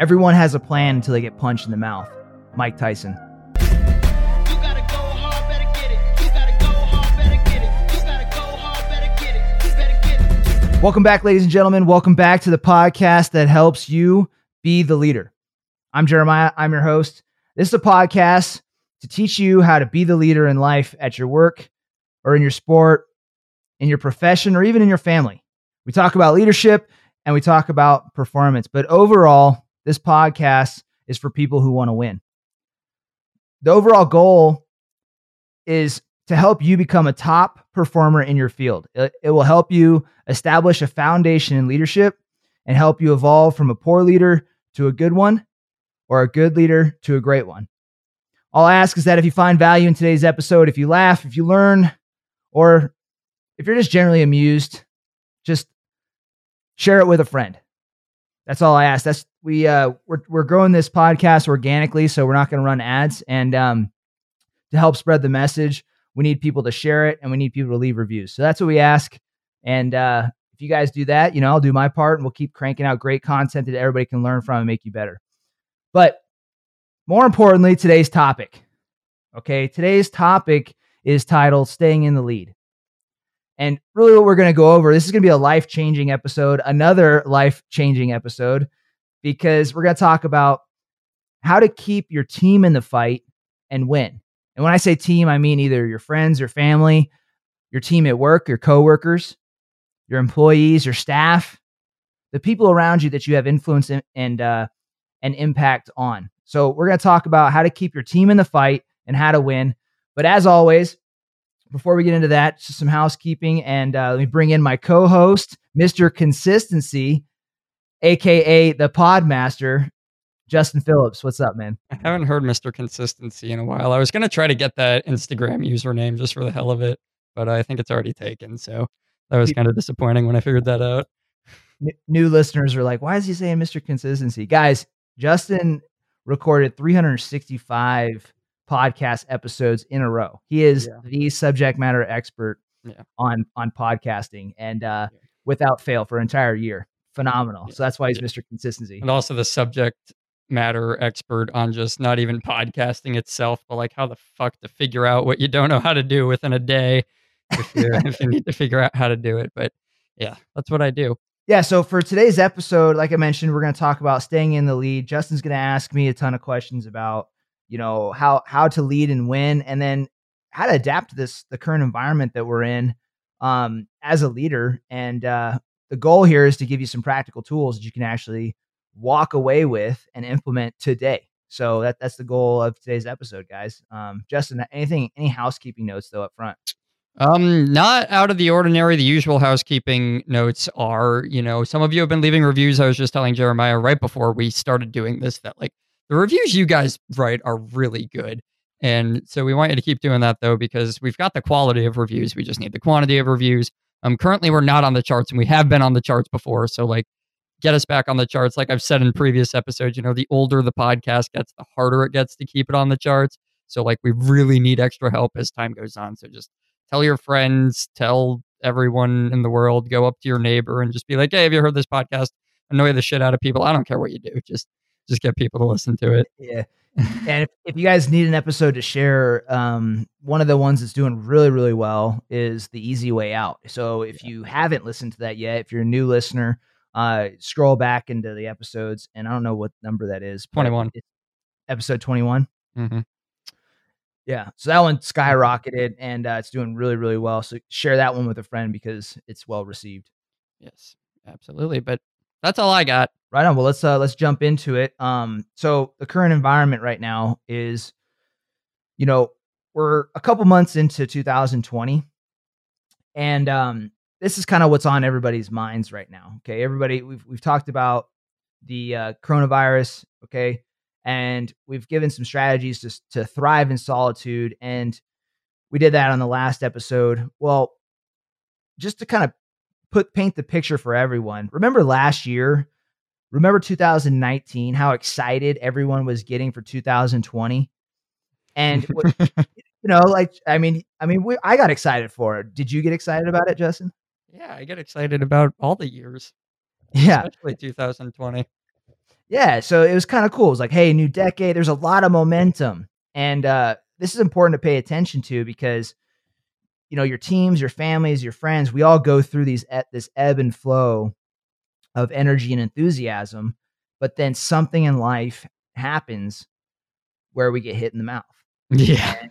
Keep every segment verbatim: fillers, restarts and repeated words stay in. Everyone has a plan until they get punched in the mouth. Mike Tyson. Welcome back, ladies and gentlemen. Welcome back to the podcast that helps you be the leader. I'm Jeremiah. I'm your host. This is a podcast to teach you how to be the leader in life, at your work, or in your sport, in your profession, or even in your family. We talk about leadership and we talk about performance. But overall, this podcast is for people who want to win. The overall goal is to help you become a top performer in your field. It, it will help you establish a foundation in leadership and help you evolve from a poor leader to a good one, or a good leader to a great one. All I ask is that if you find value in today's episode, if you laugh, if you learn, or if you're just generally amused, just share it with a friend. That's all I ask. That's we uh, we're we're growing this podcast organically, so we're not going to run ads. And um, to help spread the message, we need people to share it, and we need people to leave reviews. So that's what we ask. And uh, if you guys do that, you know, I'll do my part, and we'll keep cranking out great content that everybody can learn from and make you better. But more importantly, today's topic. Okay, today's topic is titled "Staying in the Lead," and really, what we're going to go over. This is going to be a life-changing episode, another life-changing episode, because we're going to talk about how to keep your team in the fight and win. And when I say team, I mean either your friends or family, your team at work, your coworkers, your employees, your staff, the people around you that you have influence in, and uh, and impact on. So we're going to talk about how to keep your team in the fight and how to win. But as always, before we get into that, just some housekeeping. And uh, let me bring in my co-host, Mister Consistency, a k a the Podmaster, Justin Phillips. What's up, man? I haven't heard Mister Consistency in a while. I was going to try to get that Instagram username just for the hell of it, but I think it's already taken. So that was kind of disappointing when I figured that out. New listeners are like, why is he saying Mister Consistency? Guys, Justin recorded three hundred sixty-five podcast episodes in a row. He is yeah. the subject matter expert yeah. on, on podcasting and uh, yeah. without fail for an entire year. Phenomenal. Yeah. So that's why he's yeah. Mister Consistency. And also the subject matter expert on just not even podcasting itself, but like how the fuck to figure out what you don't know how to do within a day if, you're, if you need to figure out how to do it. But yeah, that's what I do. Yeah. So for today's episode, like I mentioned, we're going to talk about staying in the lead. Justin's going to ask me a ton of questions about, you know, how, how to lead and win, and then how to adapt to this, the current environment that we're in um, as a leader. And uh, the goal here is to give you some practical tools that you can actually walk away with and implement today. So that, that's the goal of today's episode, guys. Um, Justin, anything, any housekeeping notes though up front? Um, not out of the ordinary. The usual housekeeping notes are, you know, some of you have been leaving reviews. I was just telling Jeremiah right before we started doing this that like the reviews you guys write are really good. And so we want you to keep doing that though, because we've got the quality of reviews. We just need the quantity of reviews. Um, currently we're not on the charts, and we have been on the charts before. So like get us back on the charts. Like I've said in previous episodes, you know, the older the podcast gets, the harder it gets to keep it on the charts. So like we really need extra help as time goes on. So just tell your friends, tell everyone in the world, go up to your neighbor and just be like, hey, have you heard this podcast? Annoy the shit out of people. I don't care what you do. Just, just get people to listen to it. Yeah. And if, if you guys need an episode to share, um, one of the ones that's doing really, really well is The Easy Way Out. So if yeah. you haven't listened to that yet, if you're a new listener, uh, scroll back into the episodes, and I don't know what number that is. twenty-one. Episode twenty-one. Mm-hmm. Yeah. So that one skyrocketed, and uh, it's doing really, really well. So share that one with a friend because it's well received. Yes, absolutely. But that's all I got. Right on. Well, let's, uh, let's jump into it. Um, so the current environment right now is, you know, we're a couple months into two thousand twenty, and, um, this is kind of what's on everybody's minds right now. Okay. Everybody, we've, we've talked about the, uh, coronavirus. Okay. And we've given some strategies to, to thrive in solitude. And we did that on the last episode. Well, just to kind of put paint the picture for everyone. Remember last year, remember two thousand nineteen, how excited everyone was getting for two thousand twenty. And what, you know, like, I mean, I mean, we, I got excited for it. Did you get excited about it, Justin? Yeah, I get excited about all the years. Yeah. Especially two thousand twenty. Yeah, so it was kind of cool. It was like, hey, new decade. There's a lot of momentum. And uh, this is important to pay attention to because, you know, your teams, your families, your friends, we all go through these at this ebb and flow of energy and enthusiasm. But then something in life happens where we get hit in the mouth. Yeah.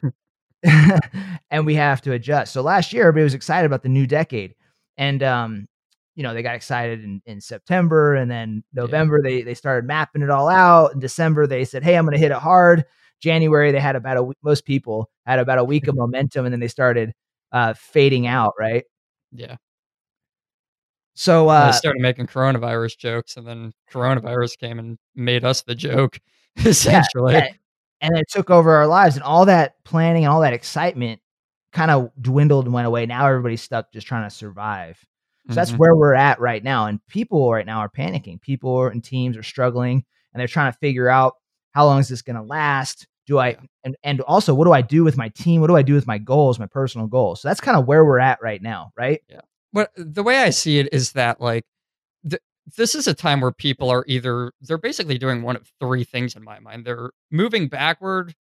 And, and we have to adjust. So last year, everybody was excited about the new decade. And, um, you know, they got excited in, in September, and then November, yeah. they, they started mapping it all out. In December, they said, hey, I'm going to hit it hard. January, they had about a most people had about a week of momentum, and then they started uh, fading out. Right. Yeah. So uh, I started making coronavirus jokes, and then coronavirus came and made us the joke, essentially. Yeah, and it took over our lives, and all that planning and all that excitement kind of dwindled and went away. Now everybody's stuck just trying to survive. So that's where we're at right now. And people right now are panicking. People and teams are struggling, and they're trying to figure out, how long is this going to last? Do I, and, and also, what do I do with my team? What do I do with my goals, my personal goals? So that's kind of where we're at right now. Right. Yeah. But the way I see it is that like, th- this is a time where people are either, they're basically doing one of three things in my mind. They're moving backward,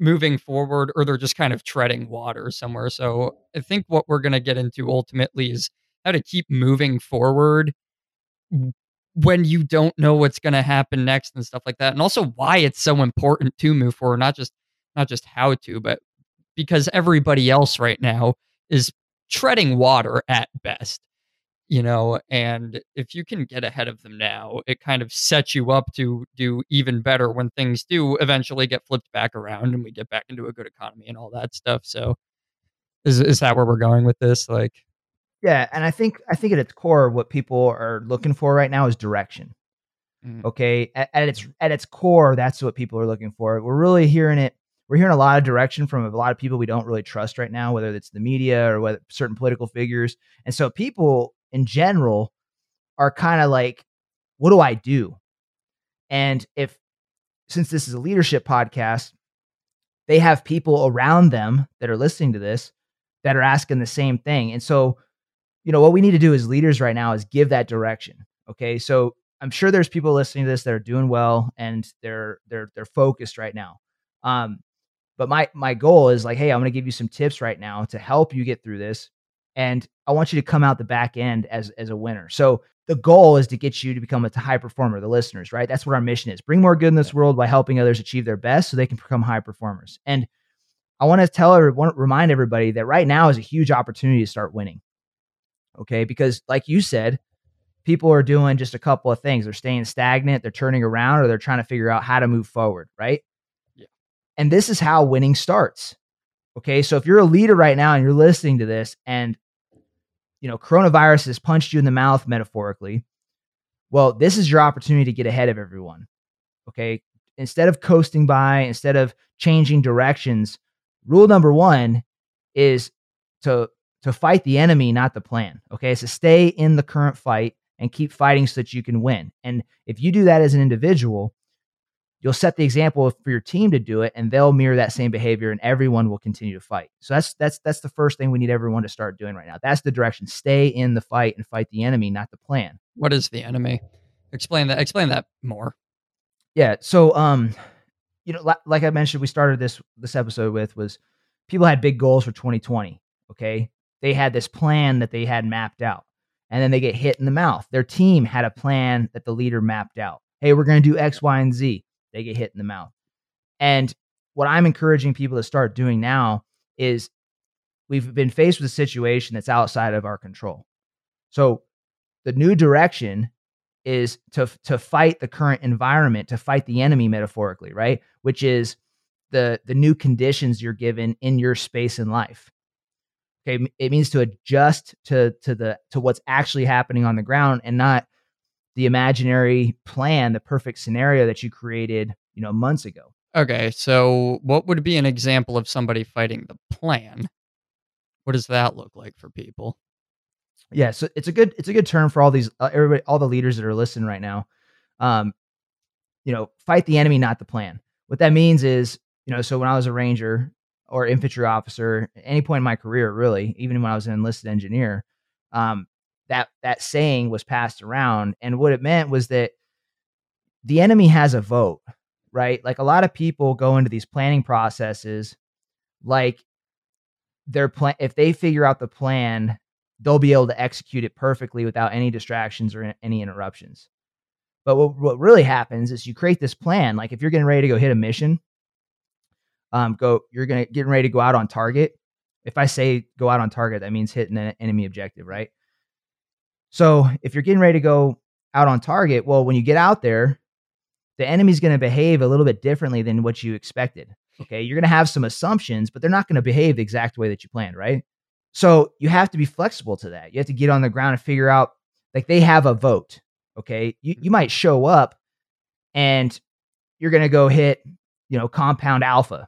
moving forward, or they're just kind of treading water somewhere. So I think what we're going to get into ultimately is how to keep moving forward when you don't know what's going to happen next and stuff like that. And also why it's so important to move forward, not just, not just how to, but because everybody else right now is treading water at best, you know, and if you can get ahead of them now, it kind of sets you up to do even better when things do eventually get flipped back around and we get back into a good economy and all that stuff. So is, is that where we're going with this? Like, Yeah. And I think, I think at its core, what people are looking for right now is direction. Mm. Okay. At, at its, at its core, that's what people are looking for. We're really hearing it. We're hearing a lot of direction from a lot of people we don't really trust right now, whether it's the media or whether certain political figures. And so people in general are kind of like, what do I do? And if, since this is a leadership podcast, they have people around them that are listening to this that are asking the same thing. And so, you know, what we need to do as leaders right now is give that direction. Okay. So I'm sure there's people listening to this that are doing well and they're, they're, they're focused right now. Um, but my, my goal is like, hey, I'm going to give you some tips right now to help you get through this. And I want you to come out the back end as, as a winner. So the goal is to get you to become a high performer, the listeners, right? That's what our mission is. Bring more good in this world by helping others achieve their best so they can become high performers. And I want to tell everyone, remind everybody that right now is a huge opportunity to start winning. Okay, because like you said, people are doing just a couple of things. They're staying stagnant, they're turning around, or they're trying to figure out how to move forward, right? Yeah. And this is how winning starts. Okay, so if you're a leader right now and you're listening to this and, you know, coronavirus has punched you in the mouth metaphorically, well, this is your opportunity to get ahead of everyone. Okay, instead of coasting by, instead of changing directions, rule number one is to... to fight the enemy, not the plan. Okay. So stay in the current fight and keep fighting so that you can win. And if you do that as an individual, you'll set the example for your team to do it, and they'll mirror that same behavior, and everyone will continue to fight. So that's, that's, that's the first thing we need everyone to start doing right now. That's the direction. Stay in the fight and fight the enemy, not the plan. What is the enemy? Explain that. Explain that more. Yeah. So, um, you know, like, like I mentioned, we started this, this episode with was people had big goals for twenty twenty. Okay. They had this plan that they had mapped out, and then they get hit in the mouth. Their team had a plan that the leader mapped out. Hey, we're going to do X, Y, and Z. They get hit in the mouth. And what I'm encouraging people to start doing now is we've been faced with a situation that's outside of our control. So the new direction is to, to fight the current environment, to fight the enemy metaphorically, right? Which is the, the new conditions you're given in your space in life. Okay, it means to adjust to to the to what's actually happening on the ground, and not the imaginary plan, the perfect scenario that you created, you know, months ago. Okay, so what would be an example of somebody fighting the plan? What does that look like for people? Yeah, so it's a good it's a good term for all these uh, everybody, all the leaders that are listening right now. Um, you know, fight the enemy, not the plan. What that means is, you know, so when I was a Ranger or infantry officer, at any point in my career, really, even when I was an enlisted engineer, um, that that saying was passed around. And what it meant was that the enemy has a vote, right? Like, a lot of people go into these planning processes like their plan, if they figure out the plan, they'll be able to execute it perfectly without any distractions or in- any interruptions. But what, what really happens is you create this plan. Like, if you're getting ready to go hit a mission, um, go, you're going to get ready to go out on target. If I say go out on target, that means hitting an enemy objective, right? So if you're getting ready to go out on target, well, when you get out there, the enemy's going to behave a little bit differently than what you expected. Okay. You're going to have some assumptions, but they're not going to behave the exact way that you planned. Right. So you have to be flexible to that. You have to get on the ground and figure out, like, they have a vote. Okay. You, you might show up and you're going to go hit, you know, compound alpha.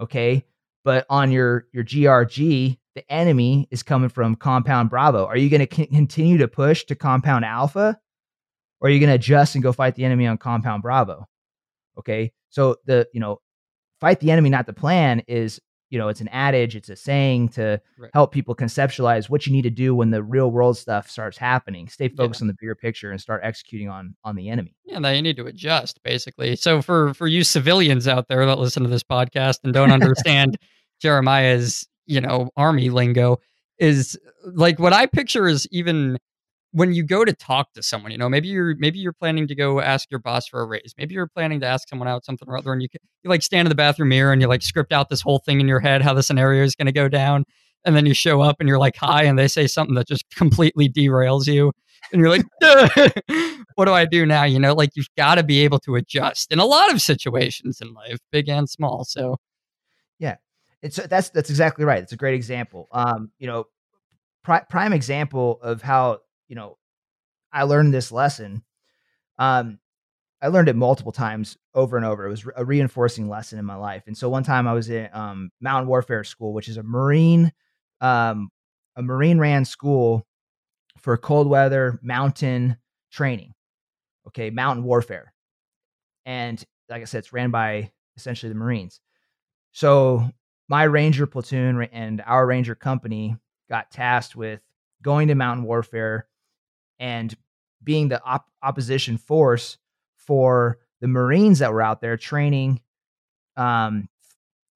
Okay. But on your, your G R G, the enemy is coming from compound Bravo. Are you going to c- continue to push to compound alpha, or are you going to adjust and go fight the enemy on compound Bravo? Okay. So the, you know, fight the enemy, not the plan, is, you know, it's an adage, it's a saying to right. help people conceptualize what you need to do when the real world stuff starts happening. Stay focused yeah. on the bigger picture and start executing on, on the enemy. Yeah, now you need to adjust, basically. So for, for you civilians out there that listen to this podcast and don't understand Jeremiah's, you know, army lingo, is like, what I picture is, even when you go to talk to someone, you know, maybe you're, maybe you're planning to go ask your boss for a raise. Maybe you're planning to ask someone out something or other. And you, you like stand in the bathroom mirror and you like script out this whole thing in your head, how the scenario is going to go down. And then you show up and you're like, hi. And they say something that just completely derails you. And you're like, what do I do now? You know, like, you've got to be able to adjust in a lot of situations in life, big and small. So. Yeah. It's that's, that's exactly right. It's a great example. Um, you know, pri- prime example of how, you know, I learned this lesson. Um, I learned it multiple times over and over. It was a reinforcing lesson in my life. And so one time I was in um, mountain warfare school, which is a Marine, um, a Marine ran school for cold weather mountain training. Okay. Mountain warfare. And like I said, it's ran by essentially the Marines. So my Ranger platoon and our Ranger company got tasked with going to mountain warfare and being the op- opposition force for the Marines that were out there training um,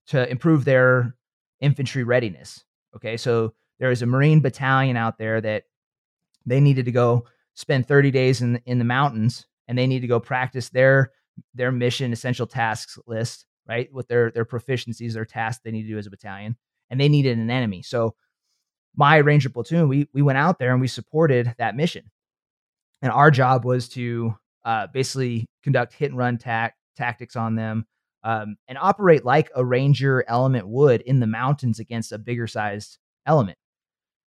to improve their infantry readiness. Okay. So there was a Marine battalion out there that they needed to go spend thirty days in, in the mountains, and they need to go practice their, their mission, essential tasks list, right? With their, their proficiencies, their tasks they need to do as a battalion, and they needed an enemy. So my Ranger platoon, we we went out there and we supported that mission. And our job was to uh, basically conduct hit and run tac- tactics on them um, and operate like a Ranger element would in the mountains against a bigger sized element.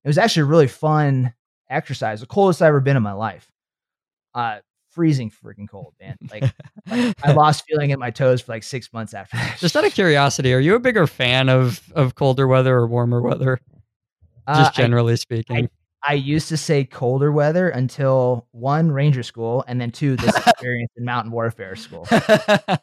It was actually a really fun exercise, the coldest I've ever been in my life. Uh, freezing freaking cold, man. Like, like I lost feeling at my toes for like six months after that. Just out of curiosity, are you a bigger fan of of colder weather or warmer weather? Just generally uh, I, speaking, I, I used to say colder weather until one, Ranger school, and then two, this experience in mountain warfare school. I,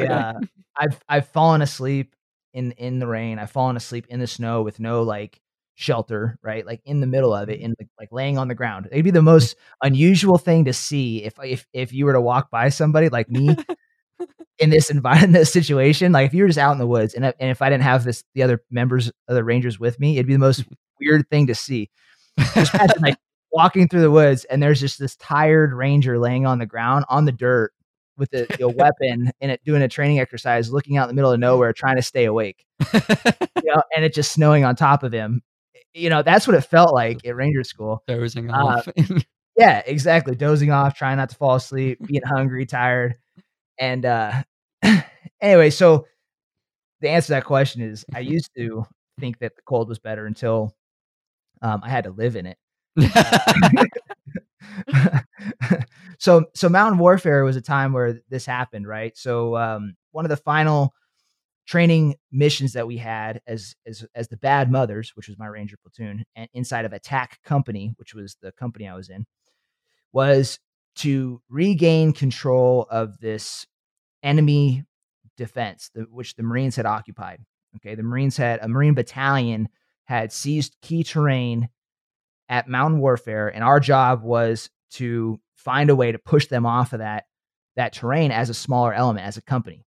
uh, I've I've fallen asleep in in the rain. I've fallen asleep in the snow with no like shelter, right? Like in the middle of it, in the, like laying on the ground. It'd be the most unusual thing to see if if if you were to walk by somebody like me. In this environment, this situation, like if you were just out in the woods, and, and if I didn't have this, the other members of the Rangers with me, it'd be the most weird thing to see. Just imagine, like walking through the woods, and there's just this tired Ranger laying on the ground on the dirt with a, a weapon and it doing a training exercise, looking out in the middle of nowhere, trying to stay awake, you know, and it just snowing on top of him. You know, that's what it felt like at Ranger school. Dozing off. Uh, yeah, exactly. Dozing off, trying not to fall asleep, being hungry, tired. And, uh, anyway, so the answer to that question is I used to think that the cold was better until, um, I had to live in it. Uh, so, so mountain warfare was a time where this happened, right? So, um, one of the final training missions that we had as, as, as the Bad Mothers, which was my Ranger platoon, and inside of Attack Company, which was the company I was in, was to regain control of this enemy defense, the, which the Marines had occupied. Okay. The Marines had a Marine battalion had seized key terrain at mountain warfare. And our job was to find a way to push them off of that, that terrain as a smaller element, as a company.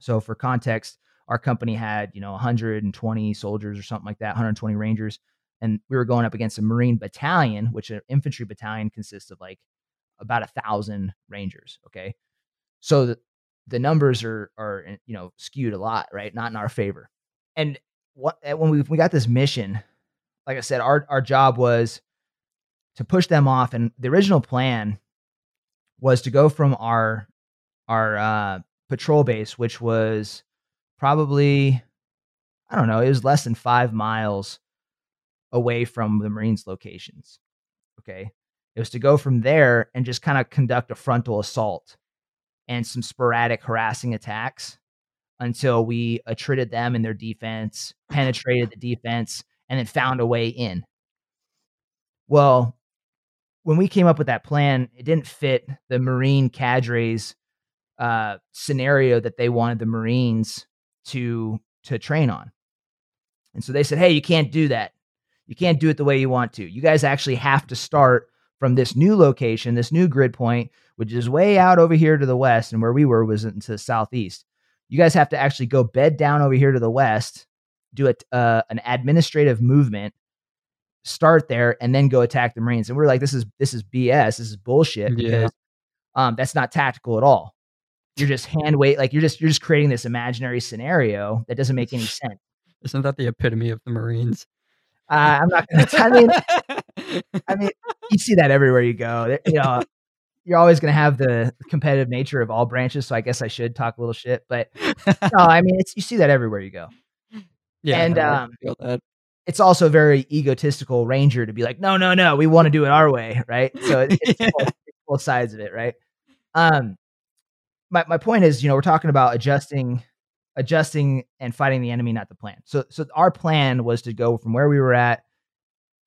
So for context, our company had, you know, one hundred twenty soldiers or something like that, one hundred twenty Rangers. And we were going up against a Marine battalion, which an infantry battalion consists of like about a thousand Rangers. Okay. So the, the numbers are, are, you know, skewed a lot, right? Not in our favor. And what, when we, we got this mission, like I said, our, our job was to push them off. And the original plan was to go from our, our, uh, patrol base, which was probably, I don't know, it was less than five miles away from the Marines' locations. Okay. It was to go from there and just kind of conduct a frontal assault and some sporadic harassing attacks until we attrited them in their defense, penetrated the defense, and then found a way in. Well, when we came up with that plan, it didn't fit the Marine cadre's uh, scenario that they wanted the Marines to, to train on. And so they said, hey, you can't do that. You can't do it the way you want to. You guys actually have to start from this new location, this new grid point, which is way out over here to the west, and where we were was into the southeast. You guys have to actually go bed down over here to the west, do a, uh, an administrative movement, start there, and then go attack the Marines. And we're like, this is this is B S. This is bullshit. Because, yeah. um, that's not tactical at all. You're just hand wait, like you're just you're just creating this imaginary scenario that doesn't make any sense. Isn't that the epitome of the Marines? Uh, I'm not going to, I mean, I mean, you see that everywhere you go, you know, you're always going to have the competitive nature of all branches. So I guess I should talk a little shit, but no, I mean, it's, you see that everywhere you go. Yeah. And, um, it's also very egotistical Ranger to be like, no, no, no, we want to do it our way. Right. So it, it's, yeah. both, it's both sides of it. Right. Um, my, my point is, you know, we're talking about adjusting adjusting and fighting the enemy, not the plan. So, so our plan was to go from where we were at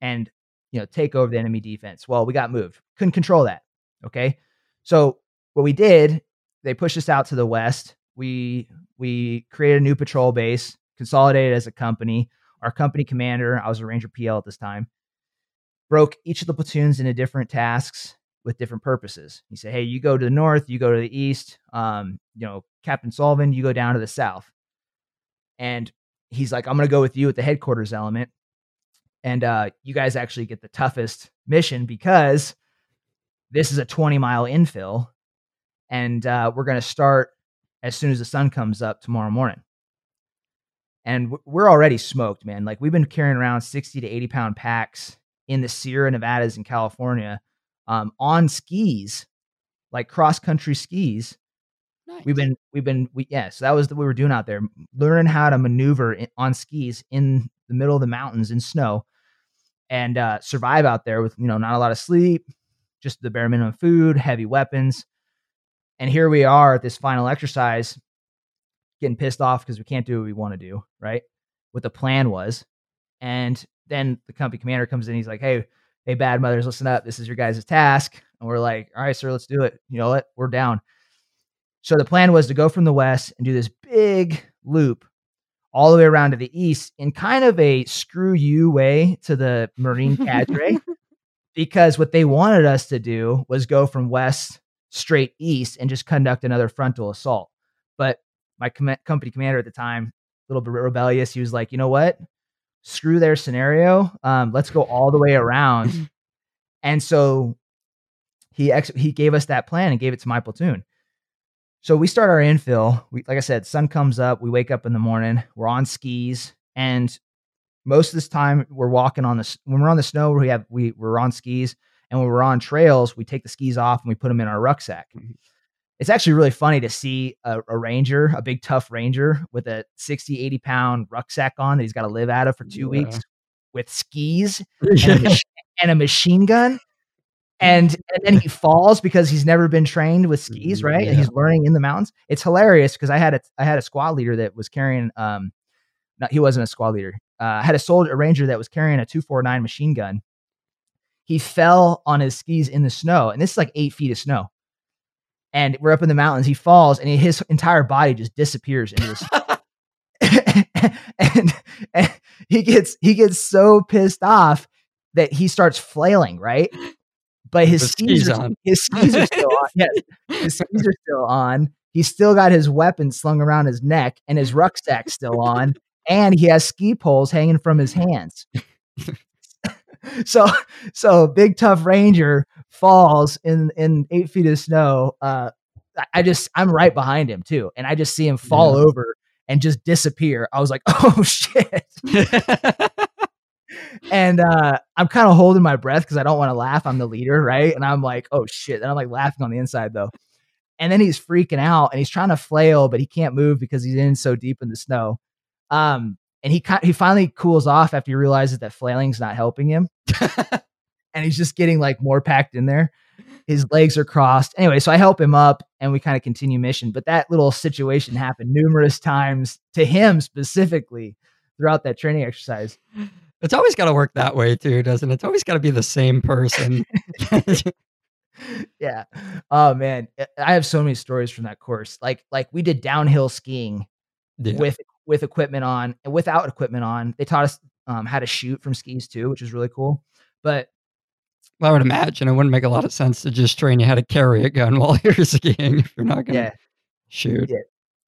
and, you know, take over the enemy defense. Well, we got moved. Couldn't control that. Okay. So what we did, they pushed us out to the west. We, we created a new patrol base, consolidated as a company. Our company commander, I was a Ranger P L at this time, broke each of the platoons into different tasks with different purposes. He said, hey, you go to the north, you go to the east, um, you know, Captain Sullivan, you go down to the south. And he's like, I'm going to go with you at the headquarters element. And uh, you guys actually get the toughest mission because this is a twenty mile infill. And uh, we're going to start as soon as the sun comes up tomorrow morning. And w- we're already smoked, man. Like we've been carrying around sixty to eighty pound packs in the Sierra Nevadas in California um, on skis, like cross country skis. Nice. We've been, we've been, we, yeah, so that was what we were doing out there, learning how to maneuver in, on skis in the middle of the mountains in snow and uh, survive out there with, you know, not a lot of sleep, just the bare minimum food, heavy weapons. And here we are at this final exercise getting pissed off because we can't do what we want to do, right? What the plan was. And then the company commander comes in, he's like, hey, hey, bad mothers, listen up. This is your guys' task. And we're like, all right, sir, let's do it. You know what? We're down. So the plan was to go from the west and do this big loop all the way around to the east in kind of a screw you way to the Marine cadre, because what they wanted us to do was go from west straight east and just conduct another frontal assault. But my com- company commander at the time, a little bit rebellious, he was like, you know what? Screw their scenario. Um, let's go all the way around. And so he ex- he gave us that plan and gave it to my platoon. So we start our infill. We, like I said, sun comes up. We wake up in the morning. We're on skis, and most of this time we're walking on the. When we're on the snow, we have we we're on skis, and when we're on trails, we take the skis off and we put them in our rucksack. It's actually really funny to see a, a ranger, a big tough ranger, with a sixty, eighty pound rucksack on that he's got to live out of for two yeah. weeks with skis and, a mach- and a machine gun. And, and then he falls because he's never been trained with skis, right? Yeah. And he's learning in the mountains. It's hilarious because I had a I had a squad leader that was carrying um, no, he wasn't a squad leader. Uh, I had a soldier, a ranger that was carrying a two forty-nine machine gun. He fell on his skis in the snow, and this is like eight feet of snow. And we're up in the mountains. He falls, and he, his entire body just disappears into this. and, and he gets he gets so pissed off that he starts flailing, right? But his skis, skis on. His skis are still on. Yes, his skis are still on. He's still got his weapon slung around his neck and his rucksack still on. And he has ski poles hanging from his hands. So, so Big Tough Ranger falls in, in eight feet of snow. Uh, I just, I'm right behind him too. And I just see him fall yeah. over and just disappear. I was like, oh shit. And uh, I'm kind of holding my breath because I don't want to laugh. I'm the leader, right? And I'm like, oh shit. And I'm like laughing on the inside though. And then he's freaking out and he's trying to flail, but he can't move because he's in so deep in the snow. Um, and he he finally cools off after he realizes that flailing's not helping him. And he's just getting like more packed in there. His legs are crossed. Anyway, so I help him up and we kind of continue mission. But that little situation happened numerous times to him specifically throughout that training exercise. It's always got to work that way too, doesn't it? It's always got to be the same person. Yeah. Oh man. I have so many stories from that course. Like, like we did downhill skiing yeah. with, with equipment on and without equipment on. They taught us um, how to shoot from skis too, which is really cool. But well, I would imagine it wouldn't make a lot of sense to just train you how to carry a gun while you're skiing if you're not going to yeah. shoot. Yeah.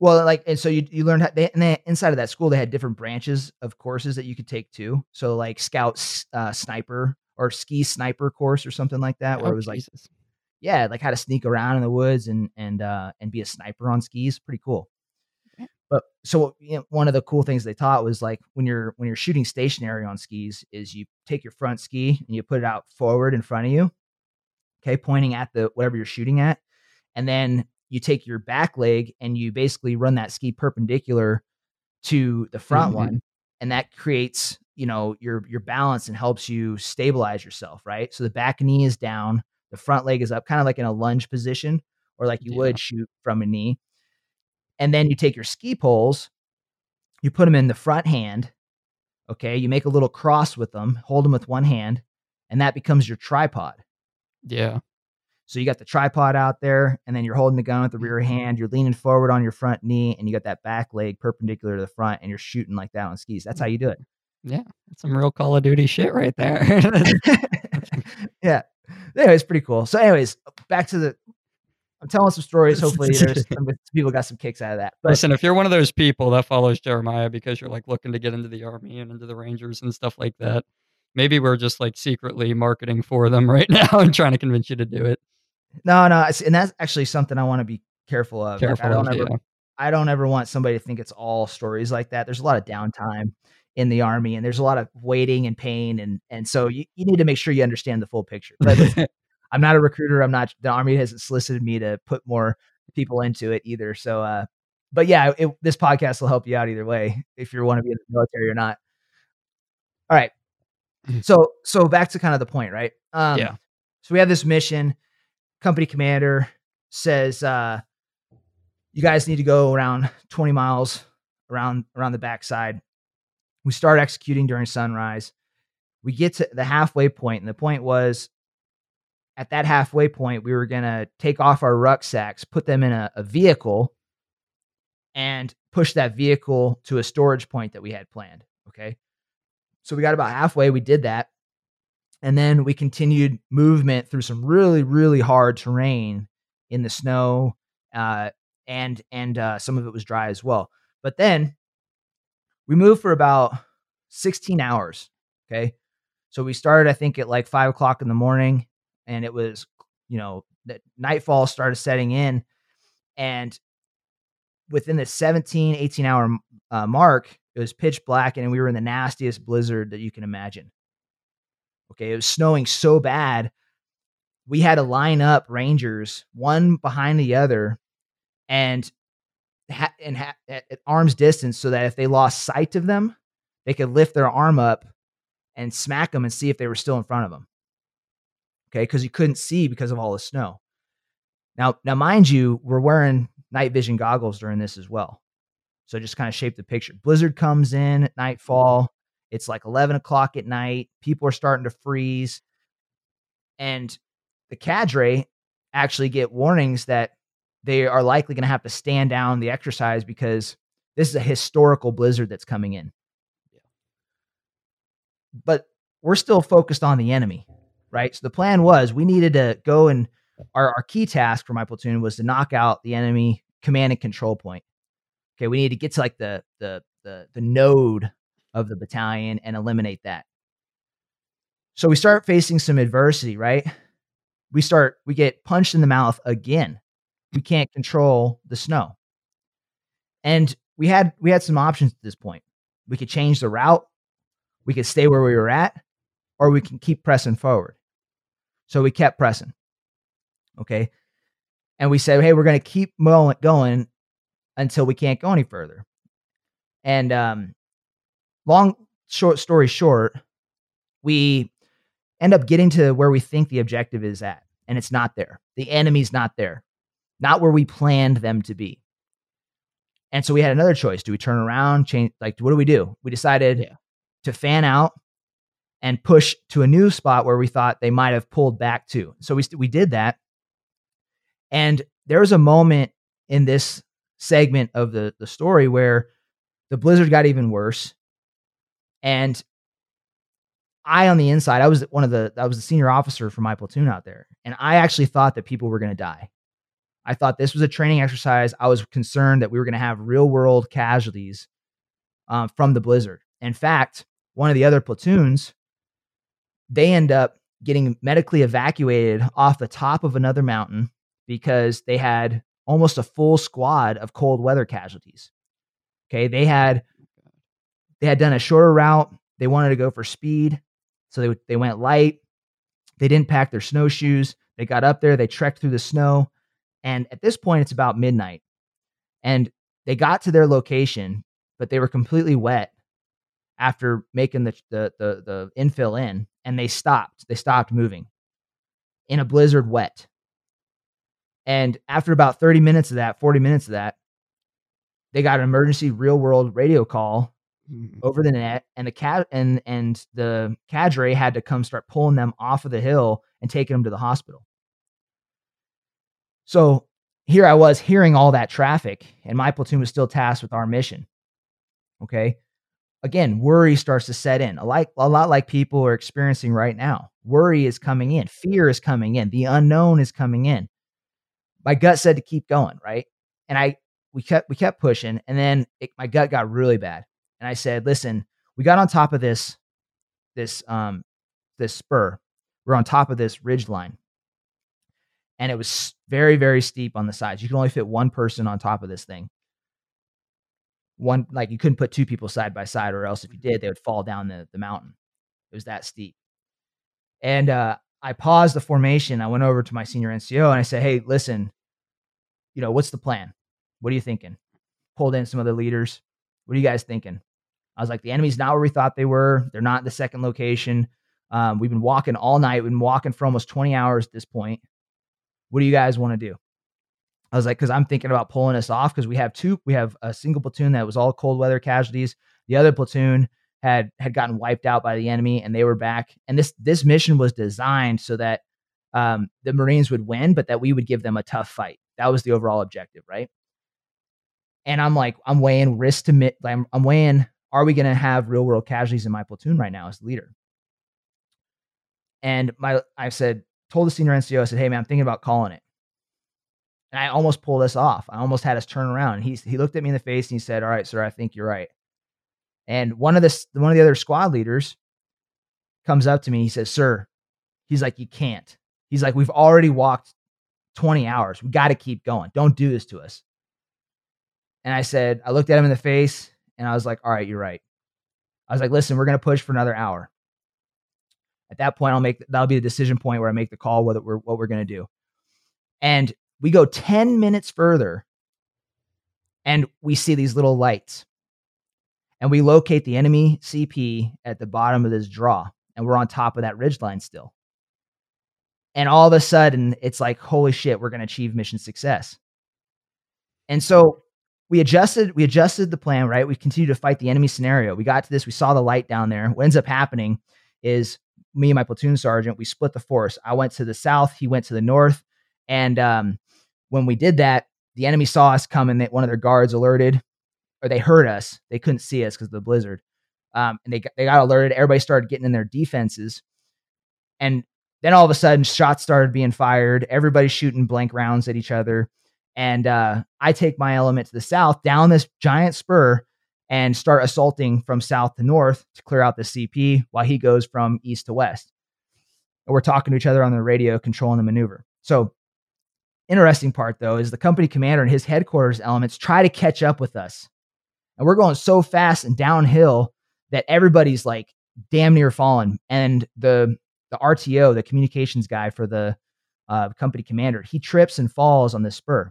Well, like, and so you, you learned how they, and they, inside of that school, they had different branches of courses that you could take too. So like scout uh, sniper or ski sniper course or something like that, where oh, it was Jesus. like, yeah, like how to sneak around in the woods and, and, uh, and be a sniper on skis. Pretty cool. Okay. But so you know, one of the cool things they taught was like, when you're, when you're shooting stationary on skis is you take your front ski and you put it out forward in front of you. Okay. Pointing at the, whatever you're shooting at. And then you take your back leg and you basically run that ski perpendicular to the front mm-hmm. one. And that creates, you know, your, your balance and helps you stabilize yourself. Right. So the back knee is down, the front leg is up, kind of like in a lunge position or like you yeah. would shoot from a knee. And then you take your ski poles, you put them in the front hand. Okay. You make a little cross with them, hold them with one hand, and that becomes your tripod. Yeah. So you got the tripod out there and then you're holding the gun with the rear hand. You're leaning forward on your front knee and you got that back leg perpendicular to the front and you're shooting like that on skis. That's how you do it. Yeah. That's some real Call of Duty shit right there. Yeah. Anyway, it's pretty cool. So anyways, back to the, I'm telling some stories. Hopefully there's some people got some kicks out of that. But listen, if you're one of those people that follows Jeremiah because you're like looking to get into the Army and into the Rangers and stuff like that, maybe we're just like secretly marketing for them right now and trying to convince you to do it. No, no. And that's actually something I want to be careful of. Careful like I, don't of ever, yeah. I don't ever want somebody to think it's all stories like that. There's a lot of downtime in the Army and there's a lot of waiting and pain. And, and so you, you need to make sure you understand the full picture. But I'm not a recruiter. I'm not, the Army hasn't solicited me to put more people into it either. So, uh, but yeah, it, this podcast will help you out either way, if you want to be in the military or not. All right. So, so back to kind of the point, right? Um, yeah. So we have this mission. Company commander says, uh, you guys need to go around twenty miles around, around the backside. We start executing during sunrise. We get to the halfway point, and the point was at that halfway point, we were going to take off our rucksacks, put them in a, a vehicle, and push that vehicle to a storage point that we had planned. Okay. So we got about halfway. We did that. And then we continued movement through some really, really hard terrain in the snow. Uh, and, and, uh, some of it was dry as well, but then we moved for about sixteen hours. Okay. So we started, I think at like five o'clock in the morning, and it was, you know, that nightfall started setting in, and within the seventeen, eighteen hour uh, mark, it was pitch black and we were in the nastiest blizzard that you can imagine. Okay. It was snowing so bad. We had to line up Rangers one behind the other and ha- and ha- at, at arm's distance so that if they lost sight of them, they could lift their arm up and smack them and see if they were still in front of them. Okay. Cause you couldn't see because of all the snow. Now, now mind you, we're wearing night vision goggles during this as well. So just kind of shape the picture. Blizzard comes in at nightfall. It's like eleven o'clock at night. People are starting to freeze. And the cadre actually get warnings that they are likely going to have to stand down the exercise because this is a historical blizzard that's coming in. Yeah. But we're still focused on the enemy. right? So the plan was we needed to go and our, our key task for my platoon was to knock out the enemy command and control point. Okay. We needed to get to like the, the, the, the node of the battalion and eliminate that. So we start facing some adversity, right? We start, we get punched in the mouth again. We can't control the snow. And we had, we had some options at this point. We could change the route. We could stay where we were at, or we can keep pressing forward. So we kept pressing. Okay. And we said, hey, we're going to keep going until we can't go any further. And, um, long short story short, we end up getting to where we think the objective is at, and it's not there. The enemy's not there, not where we planned them to be. And so we had another choice. Do we turn around, change? Like, what do we do? We decided yeah. to fan out and push to a new spot where we thought they might have pulled back to. So we, we did that. And there was a moment in this segment of the, the story where the blizzard got even worse. And I, on the inside, I was one of the, I was the senior officer for my platoon out there. And I actually thought that people were going to die. I thought this was a training exercise. I was concerned that we were going to have real world casualties um, from the blizzard. In fact, one of the other platoons, they end up getting medically evacuated off the top of another mountain because they had almost a full squad of cold weather casualties. Okay. They had, they had done a shorter route. They wanted to go for speed. So they, they went light. They didn't pack their snowshoes. They got up there. They trekked through the snow. And at this point, it's about midnight, and they got to their location, but they were completely wet after making the, the, the, the infill in, and they stopped. They stopped moving in a blizzard wet. And after about thirty minutes of that, forty minutes of that, they got an emergency real world radio call mm-hmm. over the net, and the cat and, and the cadre had to come start pulling them off of the hill and taking them to the hospital. So here I was hearing all that traffic, and my platoon was still tasked with our mission. Okay. Again, worry starts to set in, a, like, a lot like people are experiencing right now. Worry is coming in. Fear is coming in. The unknown is coming in. My gut said to keep going. Right. And I, we kept, we kept pushing, and then it, my gut got really bad. And I said, listen, we got on top of this, this, um, this spur. We're on top of this ridge line. And it was very, very steep on the sides. You could only fit one person on top of this thing. One, like you couldn't put two people side by side, or else if you did, they would fall down the, the mountain. It was that steep. And uh, I paused the formation. I went over to my senior N C O and I said, hey, listen, you know, what's the plan? What are you thinking? Pulled in some other leaders. What are you guys thinking? I was like, the enemy's not where we thought they were. They're not in the second location. Um, we've been walking all night. We've been walking for almost twenty hours at this point. What do you guys want to do? I was like, because I'm thinking about pulling us off, because we have two, we have a single platoon that was all cold weather casualties. The other platoon had had gotten wiped out by the enemy, and they were back. And this this mission was designed so that um, the Marines would win, but that we would give them a tough fight. That was the overall objective, right? And I'm like, I'm weighing risk to mit. I'm, I'm weighing, are we going to have real world casualties in my platoon right now as the leader? And my, I said. Told the senior N C O, I said, hey man, I'm thinking about calling it. And I almost pulled us off. I almost had us turn around. And he, he looked at me in the face and he said, all right, sir, I think you're right. And one of the, one of the other squad leaders comes up to me. He says, sir, he's like, you can't. He's like, we've already walked twenty hours. We got to keep going. Don't do this to us. And I said, I looked at him in the face and I was like, all right, you're right. I was like, listen, we're going to push for another hour. At that point, I'll make, that'll be the decision point where I make the call whether we're, what we're going to do. And we go ten minutes further and we see these little lights, and we locate the enemy C P at the bottom of this draw. And we're on top of that ridgeline still. And all of a sudden it's like, holy shit, we're going to achieve mission success. And so we adjusted, we adjusted the plan, right? We continued to fight the enemy scenario. We got to this, we saw the light down there. What ends up happening is, me and my platoon sergeant, we split the force. I went to the south. He went to the north. And um, when we did that, the enemy saw us coming. That one of their guards alerted, or they heard us. They couldn't see us because of the blizzard. Um, and they, they got alerted. Everybody started getting in their defenses. And Then all of a sudden, shots started being fired. Everybody's shooting blank rounds at each other. And uh, I take my element to the south down this giant spur and start assaulting from south to north to clear out the C P while he goes from east to west. And we're talking to each other on the radio, controlling the maneuver. So interesting part, though, is the company commander and his headquarters elements try to catch up with us. And we're going so fast and downhill that everybody's like damn near falling. And the the R T O, the communications guy for the uh, company commander, he trips and falls on this spur.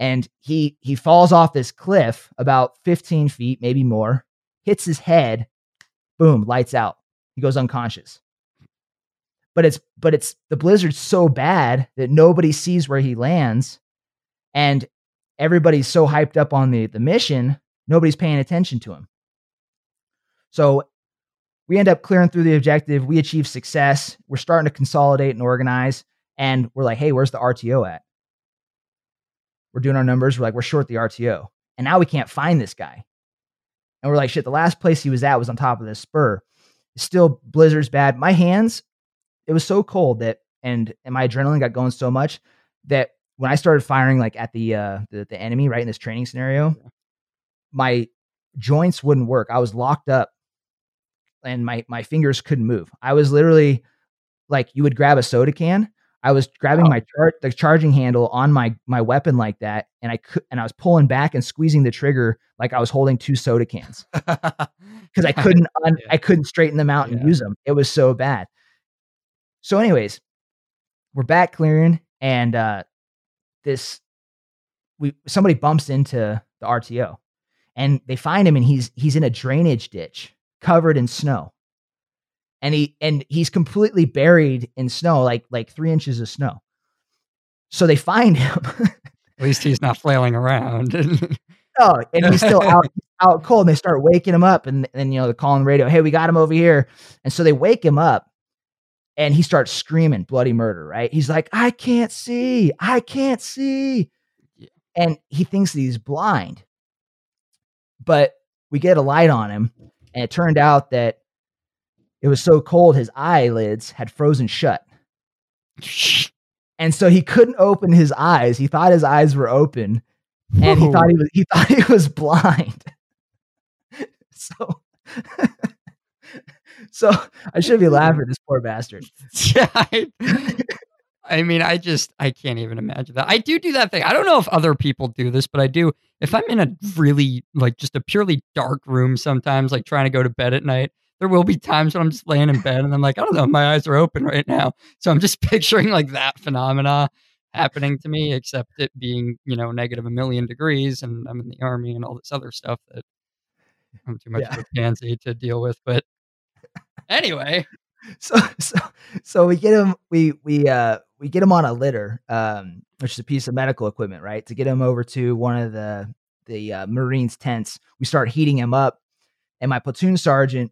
And he he falls off this cliff about fifteen feet, maybe more, hits his head, boom, lights out. He goes unconscious. But it's but it's the blizzard's so bad that nobody sees where he lands. And everybody's so hyped up on the, the mission, nobody's paying attention to him. So we end up clearing through the objective. We achieve success. We're starting to consolidate and organize. And we're like, hey, where's the R T O at? We're doing our numbers. We're like, we're short the R T O. And now we can't find this guy. And we're like, shit, the last place he was at was on top of this spur. It's still blizzard's bad. My hands, it was so cold that, and, and my adrenaline got going so much that when I started firing like at the, uh, the, the enemy, right, in this training scenario, my joints wouldn't work. I was locked up. And my, my fingers couldn't move. I was literally like, you would grab a soda can. I was grabbing oh. my char- the charging handle on my, my weapon like that. And I could, and I was pulling back and squeezing the trigger. Like I was holding two soda cans because I couldn't, un- yeah. I couldn't straighten them out and yeah. use them. It was so bad. So anyways, we're back clearing. And, uh, this, we, somebody bumps into the R T O and they find him and he's, he's in a drainage ditch, covered in snow. And he and he's completely buried in snow, like like three inches of snow. So they find him. At least he's not flailing around. No, and he's still out out cold. And they start waking him up and then you know they're calling the radio, hey, we got him over here. And so they wake him up and he starts screaming bloody murder, right? He's like, I can't see, I can't see. Yeah. And he thinks that he's blind. But we get a light on him. And it turned out that it was so cold, his eyelids had frozen shut. And so he couldn't open his eyes. He thought his eyes were open and Whoa. he thought he was, he thought he was blind. So, so I should be laughing at this poor bastard. Yeah, I, I mean, I just, I can't even imagine that. I do do that thing. I don't know if other people do this, but I do. If I'm in a really, like, just a purely dark room sometimes, like, trying to go to bed at night, there will be times when I'm just laying in bed and I'm like, I don't know, my eyes are open right now. So I'm just picturing, like, that phenomena happening to me, except it being, you know, negative a million degrees, and I'm in the Army and all this other stuff that I'm too much yeah. of a pansy to deal with. But anyway. So, so, so we get him, we, we, uh, we get him on a litter, um, which is a piece of medical equipment, right? To get him over to one of the, the, uh, Marines tents. We start heating him up and my platoon sergeant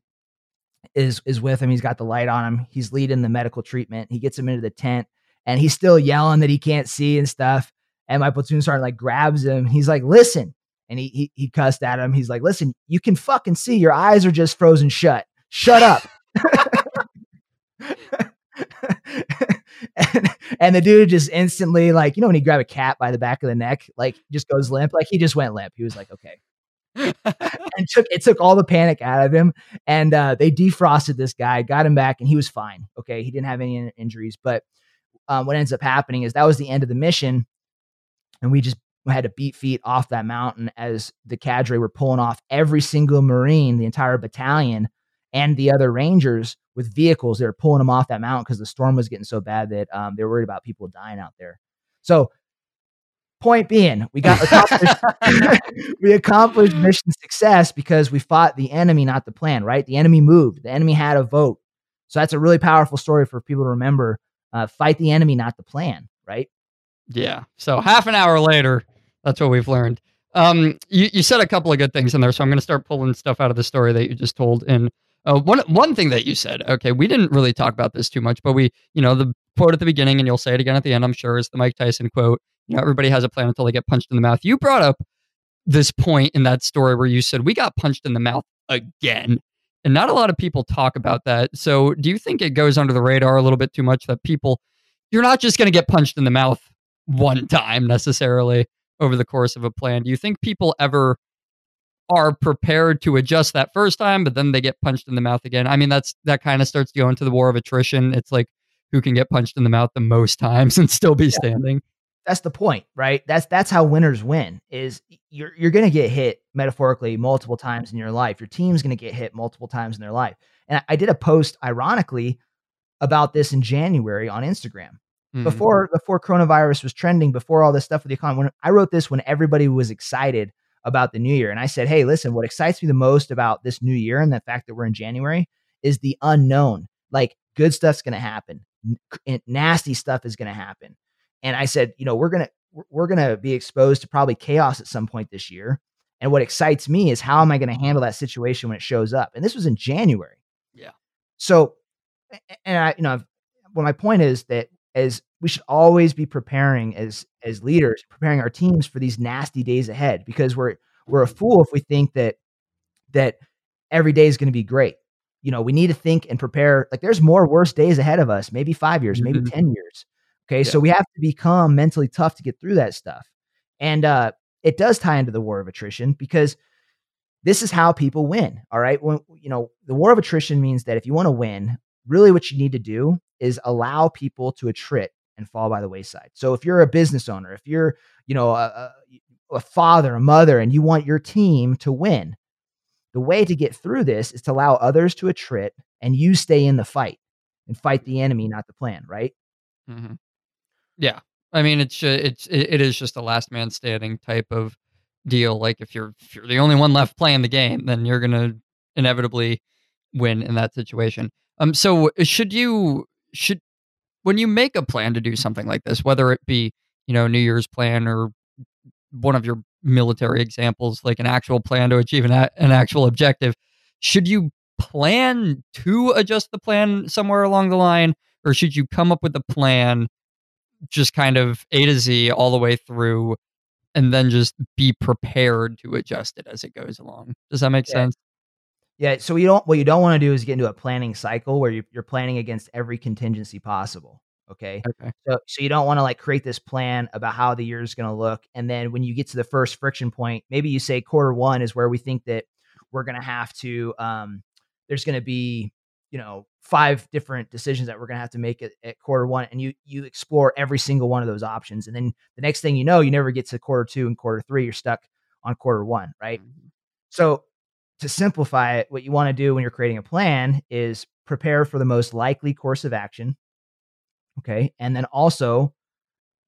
is, is with him. He's got the light on him. He's leading the medical treatment. He gets him into the tent and he's still yelling that he can't see and stuff. And my platoon sergeant like grabs him. He's like, listen. And he, he, he cussed at him. He's like, listen, you can fucking see, your eyes are just frozen shut. Shut up. and, and the dude just instantly, like, you know, when you grab a cat by the back of the neck, like, just goes limp. Like, he just went limp. He was like, okay. and took it took all the panic out of him. And uh, they defrosted this guy, got him back, and he was fine. Okay, he didn't have any in- injuries. But um, what ends up happening is that was the end of the mission, and we just had to beat feet off that mountain as the cadre were pulling off every single Marine, the entire battalion, and the other Rangers with vehicles. They were pulling them off that mountain because the storm was getting so bad that um, they were worried about people dying out there. So point being, we got accomplished, we accomplished mission success because we fought the enemy, not the plan, right? The enemy moved. The enemy had a vote. So that's a really powerful story for people to remember. Uh, fight the enemy, not the plan, right? Yeah. So half an hour later, that's what we've learned. Um, you, you said a couple of good things in there, so I'm going to start pulling stuff out of the story that you just told in Uh, one one thing that you said, okay, we didn't really talk about this too much, but we, you know, the quote at the beginning, and you'll say it again at the end, I'm sure, is the Mike Tyson quote, you know, everybody has a plan until they get punched in the mouth. You brought up this point in that story where you said, we got punched in the mouth again. And not a lot of people talk about that. So do you think it goes under the radar a little bit too much that people, you're not just going to get punched in the mouth one time necessarily over the course of a plan? Do you think people ever are prepared to adjust that first time, but then they get punched in the mouth again? I mean, that's that kind of starts to go into the war of attrition. It's like who can get punched in the mouth the most times and still be yeah. standing. That's the point, right? That's that's how winners win. Is you're you're going to get hit metaphorically multiple times in your life. Your team's going to get hit multiple times in their life. And I, I did a post, ironically, about this in January on Instagram mm-hmm. before before coronavirus was trending, before all this stuff with the economy. When, I wrote this when everybody was excited about the new year, and I said, "Hey, listen, what excites me the most about this new year and the fact that we're in January is the unknown. Like good stuff's going to happen, N- nasty stuff is going to happen." And I said, you know, we're going to, we're going to be exposed to probably chaos at some point this year. And what excites me is how am I going to handle that situation when it shows up? And this was in January. Yeah. So, and I, you know, well, my point is that as we should always be preparing as, as leaders, preparing our teams for these nasty days ahead, because we're, we're a fool if we think that, that every day is going to be great. You know, we need to think and prepare. Like there's more worse days ahead of us, maybe five years, maybe mm-hmm. ten years. Okay. Yeah. So we have to become mentally tough to get through that stuff. And uh, it does tie into the war of attrition because this is how people win. All right. When, you know, the war of attrition means that if you want to win, really what you need to do is allow people to attrit and fall by the wayside. So if you're a business owner, if you're, you know, a, a father, a mother, and you want your team to win, the way to get through this is to allow others to attrit and you stay in the fight and fight the enemy, not the plan. Right. Mm-hmm. Yeah. I mean, it's, it's, it is just a last man standing type of deal. Like if you're, if you're the only one left playing the game, then you're going to inevitably win in that situation. Um, so should you, should, when you make a plan to do something like this, whether it be, you know, New Year's plan or one of your military examples, like an actual plan to achieve an, a- an actual objective, should you plan to adjust the plan somewhere along the line, or should you come up with a plan just kind of A to Z all the way through and then just be prepared to adjust it as it goes along? Does that make yeah. sense? Yeah. So you don't, what you don't want to do is get into a planning cycle where you, you're planning against every contingency possible. Okay. okay. So, so you don't want to like create this plan about how the year is going to look. And then when you get to the first friction point, maybe you say quarter one is where we think that we're going to have to, um, there's going to be, you know, five different decisions that we're going to have to make at, at quarter one. And you, you explore every single one of those options. And then the next thing you know, you never get to quarter two and quarter three, you're stuck on quarter one. Right. Mm-hmm. So to simplify it, what you want to do when you're creating a plan is prepare for the most likely course of action. Okay. And then also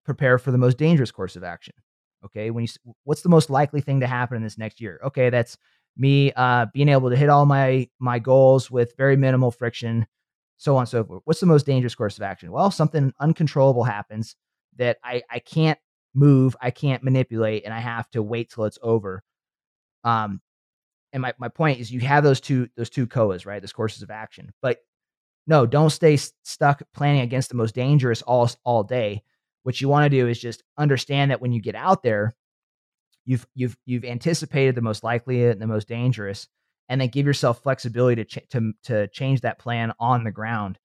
prepare for the most dangerous course of action. Okay. When you, what's the most likely thing to happen in this next year? Okay. That's me uh, being able to hit all my my goals with very minimal friction, so on and so forth. What's the most dangerous course of action? Well, something uncontrollable happens that I, I can't move, I can't manipulate, and I have to wait till it's over. Um, and my, my point is you have those two those two C O As, right? Those courses of action. But no, don't stay s- stuck planning against the most dangerous all, all day. What you want to do is just understand that when you get out there, You've you've you've anticipated the most likely and the most dangerous, and then give yourself flexibility to ch- to to change that plan on the ground.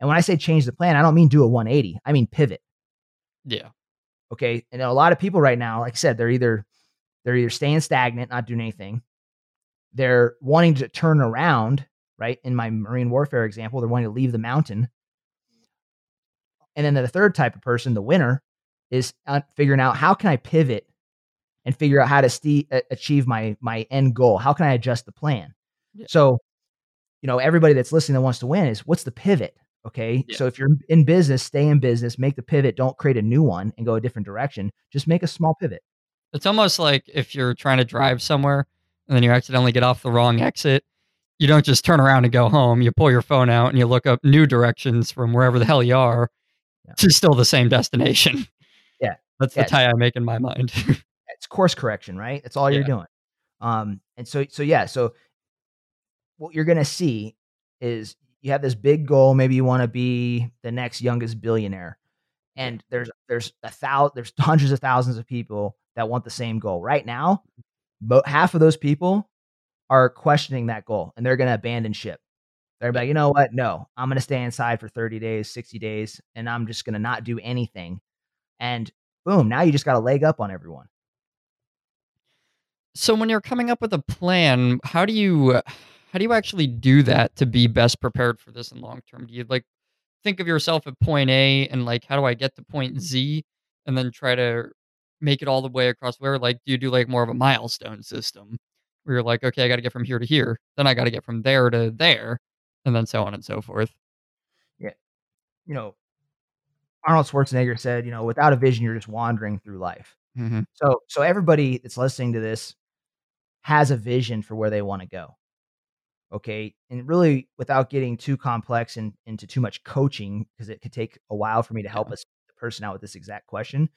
And when I say change the plan, I don't mean do a one eighty. I mean pivot. Yeah. Okay. And a lot of people right now, like I said, they're either they're either staying stagnant, not doing anything. They're wanting to turn around, right? In my marine warfare example, they're wanting to leave the mountain. And then the third type of person, the winner, is figuring out how can I pivot and figure out how to st- achieve my my end goal. How can I adjust the plan? Yeah. So, you know, everybody that's listening that wants to win is what's the pivot? Okay. Yeah. So if you're in business, stay in business, make the pivot. Don't create a new one and go a different direction. Just make a small pivot. It's almost like if you're trying to drive somewhere and then you accidentally get off the wrong exit, you don't just turn around and go home. You pull your phone out and you look up new directions from wherever the hell you are yeah. to still the same destination. Yeah. That's yeah. the tie I make in my mind. It's course correction, right? That's all you're yeah. doing. Um, and so, so yeah, so what you're going to see is you have this big goal. Maybe you want to be the next youngest billionaire. And there's, there's a thousand, there's hundreds of thousands of people that want the same goal right now. But half of those people are questioning that goal and they're going to abandon ship. They're like, you know what? No, I'm going to stay inside for thirty days, sixty days, and I'm just going to not do anything. And boom, now you just got a leg up on everyone. So when you're coming up with a plan, how do you how do you actually do that to be best prepared for this in long term? Do you like think of yourself at point A and like, how do I get to point Z, and then try to make it all the way across? Where like, do you do like more of a milestone system where you're like, okay, I got to get from here to here, then I got to get from there to there, and then so on and so forth? Yeah, you know, Arnold Schwarzenegger said, you know, without a vision, you're just wandering through life. Mm-hmm. So, so everybody that's listening to this has a vision for where they want to go. Okay. And really, without getting too complex and into too much coaching, because it could take a while for me to help yeah. us, the person out with this exact question.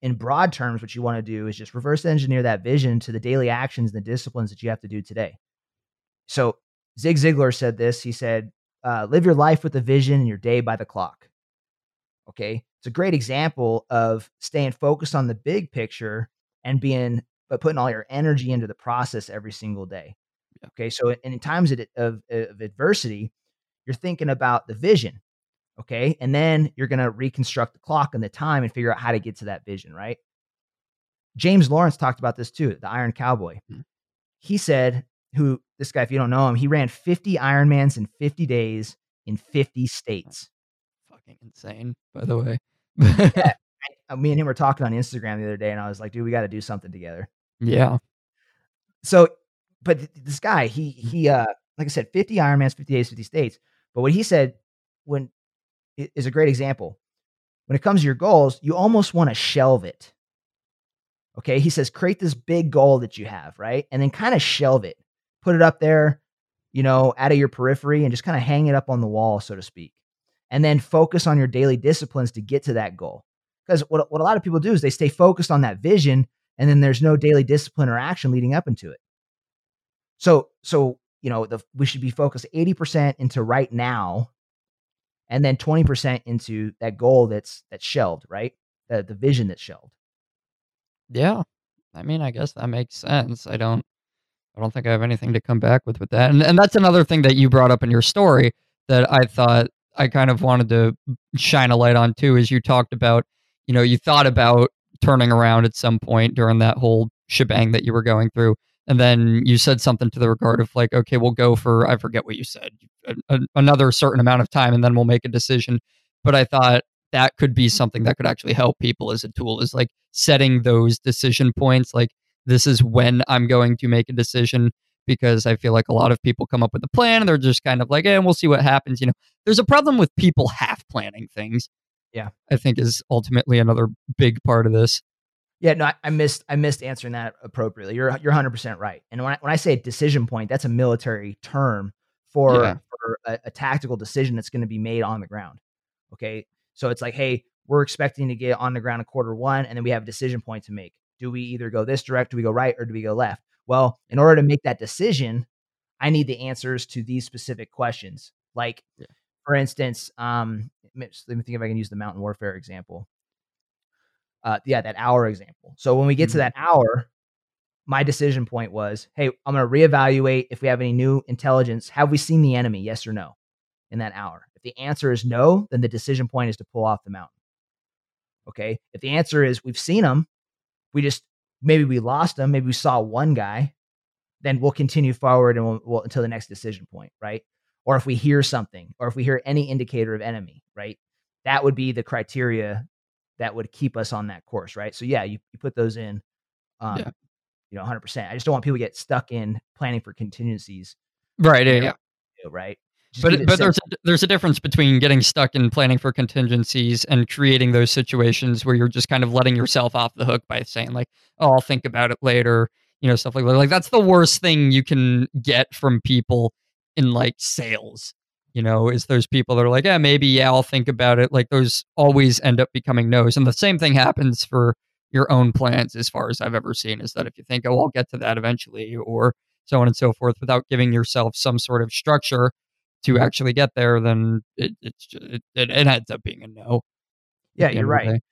In broad terms, what you want to do is just reverse engineer that vision to the daily actions and the disciplines that you have to do today. So Zig Ziglar said this. He said, uh, live your life with the vision and your day by the clock. Okay. It's a great example of staying focused on the big picture and being, but putting all your energy into the process every single day. Okay. So in, in times of, of, of adversity, you're thinking about the vision. Okay. And then you're going to reconstruct the clock and the time and figure out how to get to that vision. Right. James Lawrence talked about this too. The Iron Cowboy, mm-hmm. he said, who this guy, if you don't know him, he ran fifty Ironmans in fifty days in fifty states. Fucking insane, by the way. Yeah. I, me and him were talking on Instagram the other day, and I was like, dude, we got to do something together. Yeah. So, but this guy, he, he, uh, like I said, fifty Ironmans, fifty days, fifty states. But what he said when is a great example. When it comes to your goals, you almost want to shelve it. Okay. He says, create this big goal that you have, right? And then kind of shelve it, put it up there, you know, out of your periphery, and just kind of hang it up on the wall, so to speak. And then focus on your daily disciplines to get to that goal. Because what, what a lot of people do is they stay focused on that vision, and then there's no daily discipline or action leading up into it. So, so you know, the, we should be focused eighty percent into right now, and then twenty percent into that goal that's that's shelved, right? The, the vision that's shelved. Yeah, I mean, I guess that makes sense. I don't, I don't think I have anything to come back with with that. And and that's another thing that you brought up in your story that I thought I kind of wanted to shine a light on too, is you talked about, you know, you thought about turning around at some point during that whole shebang that you were going through. And then you said something to the regard of like, okay, we'll go for, I forget what you said, a, a, another certain amount of time, and then we'll make a decision. But I thought that could be something that could actually help people as a tool, is like setting those decision points. Like, this is when I'm going to make a decision. Because I feel like a lot of people come up with a plan and they're just kind of like, eh, we'll see what happens. You know, there's a problem with people half planning things. Yeah. I think is ultimately another big part of this. Yeah. No, I, I missed, I missed answering that appropriately. You're, you're one hundred percent right. And when I, when I say decision point, that's a military term for, yeah. for a, a tactical decision that's going to be made on the ground. Okay. So it's like, hey, we're expecting to get on the ground in quarter one, and then we have a decision point to make. Do we either go this direct, do we go right, or do we go left? Well, in order to make that decision, I need the answers to these specific questions. Like, yeah. for instance, um, let me think if I can use the mountain warfare example. Uh, yeah, that hour example. So when we get mm-hmm. to that hour, my decision point was, hey, I'm going to reevaluate if we have any new intelligence. Have we seen the enemy? Yes or no in that hour? If the answer is no, then the decision point is to pull off the mountain. Okay. If the answer is we've seen them, we just, maybe we lost them, maybe we saw one guy, then we'll continue forward and we'll, we'll until the next decision point, right? Or if we hear something, or if we hear any indicator of enemy, right? That would be the criteria that would keep us on that course, right? So yeah, you, you put those in, um, yeah. you know, one hundred percent. I just don't want people to get stuck in planning for contingencies. Right, yeah. You know, yeah. Right? Just but but there's a, there's a difference between getting stuck in planning for contingencies and creating those situations where you're just kind of letting yourself off the hook by saying like, oh, I'll think about it later, you know, stuff like that. Like, that's the worst thing you can get from people in like sales, you know, is those people that are like, yeah, maybe, yeah, I'll think about it. Like, those always end up becoming no's. And the same thing happens for your own plans, as far as I've ever seen, is that if you think, oh, I'll get to that eventually, or so on and so forth, without giving yourself some sort of structure to actually get there, then it it's just, it, it ends up being a no. Yeah, you're right.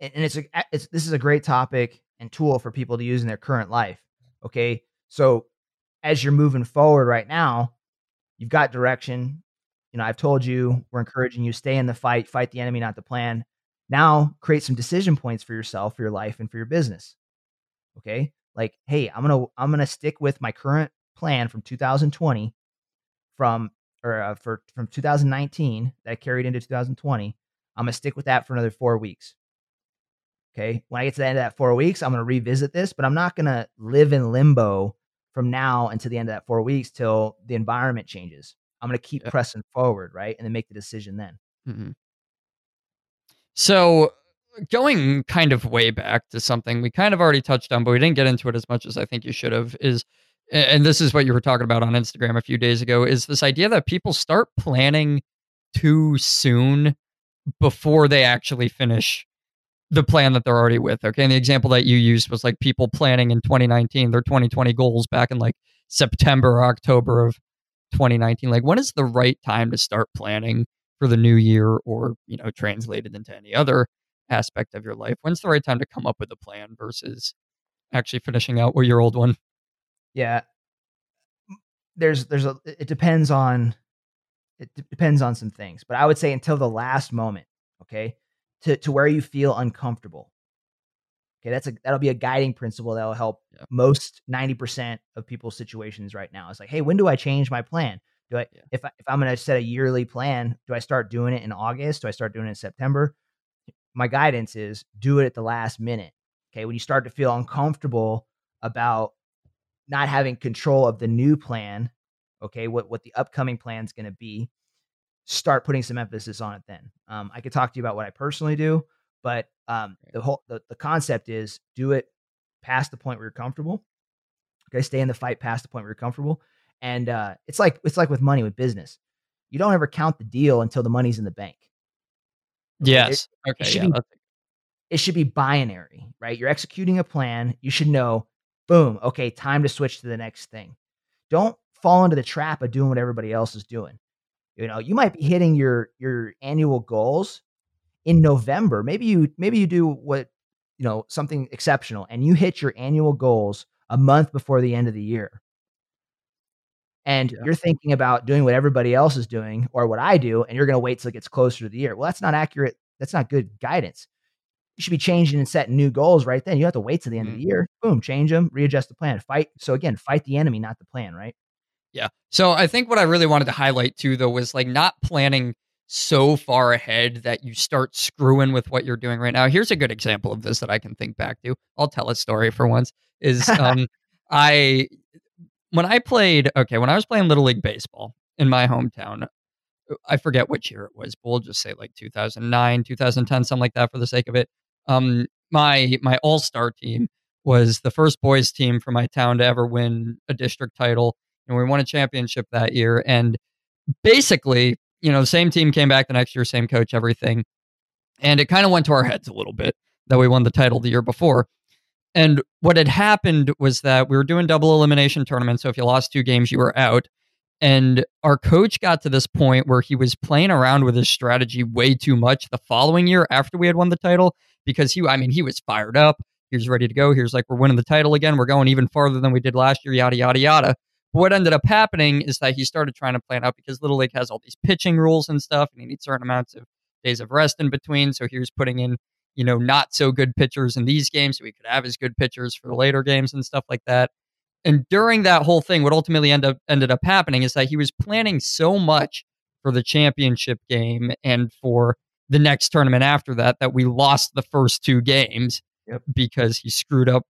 And, and it's, a, it's this is a great topic and tool for people to use in their current life. Okay, so as you're moving forward right now, you've got direction. You know, I've told you, we're encouraging you, stay in the fight, fight the enemy, not the plan. Now create some decision points for yourself, for your life, and for your business. Okay. Like, hey, I'm going to, I'm going to stick with my current plan from two thousand twenty from, or uh, for, from two thousand nineteen that I carried into two thousand twenty. I'm going to stick with that for another four weeks. Okay. When I get to the end of that four weeks, I'm going to revisit this, but I'm not going to live in limbo from now until the end of that four weeks till the environment changes. I'm going to keep yeah. pressing forward. Right. And then make the decision then. Mm-hmm. So going kind of way back to something we kind of already touched on, but we didn't get into it as much as I think you should have, is, and this is what you were talking about on Instagram a few days ago, is this idea that people start planning too soon before they actually finish the plan that they're already with. Okay. And the example that you used was like people planning in twenty nineteen, their twenty twenty goals back in like September or October of twenty nineteen. Like, when is the right time to start planning for the new year, or, you know, translated into any other aspect of your life? When's the right time to come up with a plan versus actually finishing out with your old one? Yeah. There's, there's a, it depends on, it d- depends on some things, but I would say until the last moment. Okay. To, to where you feel uncomfortable. Okay. That's a, that'll be a guiding principle that'll help yeah. most ninety percent of people's situations right now. It's like, hey, when do I change my plan? Do I, yeah. if I, if I'm going to set a yearly plan, do I start doing it in August? Do I start doing it in September? My guidance is do it at the last minute. Okay. When you start to feel uncomfortable about not having control of the new plan. Okay. What, what the upcoming plan is going to be, start putting some emphasis on it. Then um, I could talk to you about what I personally do, but um, the whole, the, the concept is do it past the point where you're comfortable. Okay. Stay in the fight past the point where you're comfortable. And uh, it's like, it's like with money, with business, you don't ever count the deal until the money's in the bank. Okay? Yes. It, okay. It should, yeah, be, it should be binary, right? You're executing a plan. You should know, boom. Okay. Time to switch to the next thing. Don't fall into the trap of doing what everybody else is doing. You know, you might be hitting your, your annual goals in November. Maybe you, maybe you do what, you know, something exceptional, and you hit your annual goals a month before the end of the year. And yeah. you're thinking about doing what everybody else is doing, or what I do, and you're going to wait till it gets closer to the year. Well, that's not accurate. That's not good guidance. You should be changing and setting new goals right then. You have to wait till the end mm-hmm. of the year. Boom, change them, readjust the plan, fight. So again, fight the enemy, not the plan, right? Yeah. So I think what I really wanted to highlight too, though, was like not planning so far ahead that you start screwing with what you're doing right now. Here's a good example of this that I can think back to. I'll tell a story for once is um, I... When I played, okay, when I was playing Little League Baseball in my hometown, I forget which year it was, but we'll just say like two thousand nine, two thousand ten, something like that for the sake of it. Um, my my all-star team was the first boys team from my town to ever win a district title. And we won a championship that year. And basically, you know, the same team came back the next year, same coach, everything. And it kind of went to our heads a little bit that we won the title the year before. And what had happened was that we were doing double elimination tournaments. So if you lost two games, you were out. And our coach got to this point where he was playing around with his strategy way too much the following year after we had won the title, because he, I mean, he was fired up. He was ready to go. He was like, we're winning the title again. We're going even farther than we did last year, yada, yada, yada. But what ended up happening is that he started trying to plan out, because Little League has all these pitching rules and stuff, and you need certain amounts of days of rest in between. So he was putting in, you know, not so good pitchers in these games so we could have as good pitchers for the later games and stuff like that. And during that whole thing, what ultimately end up, ended up happening is that he was planning so much for the championship game and for the next tournament after that, that we lost the first two games yep. because he screwed up.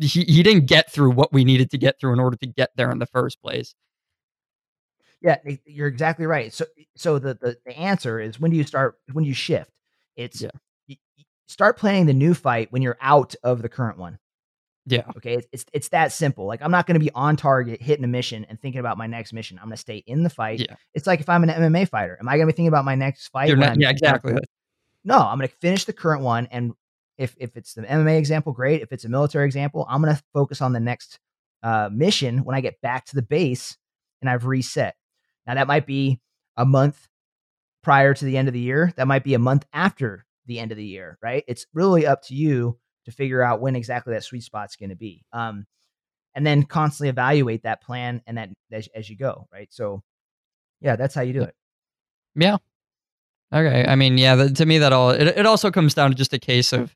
He, he didn't get through what we needed to get through in order to get there in the first place. Yeah, you're exactly right. So, so the, the, the answer is, when do you start, when you shift? It's, yeah. Start planning the new fight when you're out of the current one. Yeah. Okay. It's, it's, it's that simple. Like, I'm not going to be on target, hitting a mission and thinking about my next mission. I'm going to stay in the fight. Yeah. It's like if I'm an M M A fighter, am I going to be thinking about my next fight? Not, yeah, exactly. No, I'm going to finish the current one. And if, if it's the M M A example, great. If it's a military example, I'm going to focus on the next uh, mission when I get back to the base and I've reset. Now that might be a month prior to the end of the year. That might be a month after the end of the year, right? It's really up to you to figure out when exactly that sweet spot's going to be. Um, and then constantly evaluate that plan and that as, as you go. Right. So yeah, that's how you do it. Yeah. Okay. I mean, yeah, that, to me that all, it, it also comes down to just a case of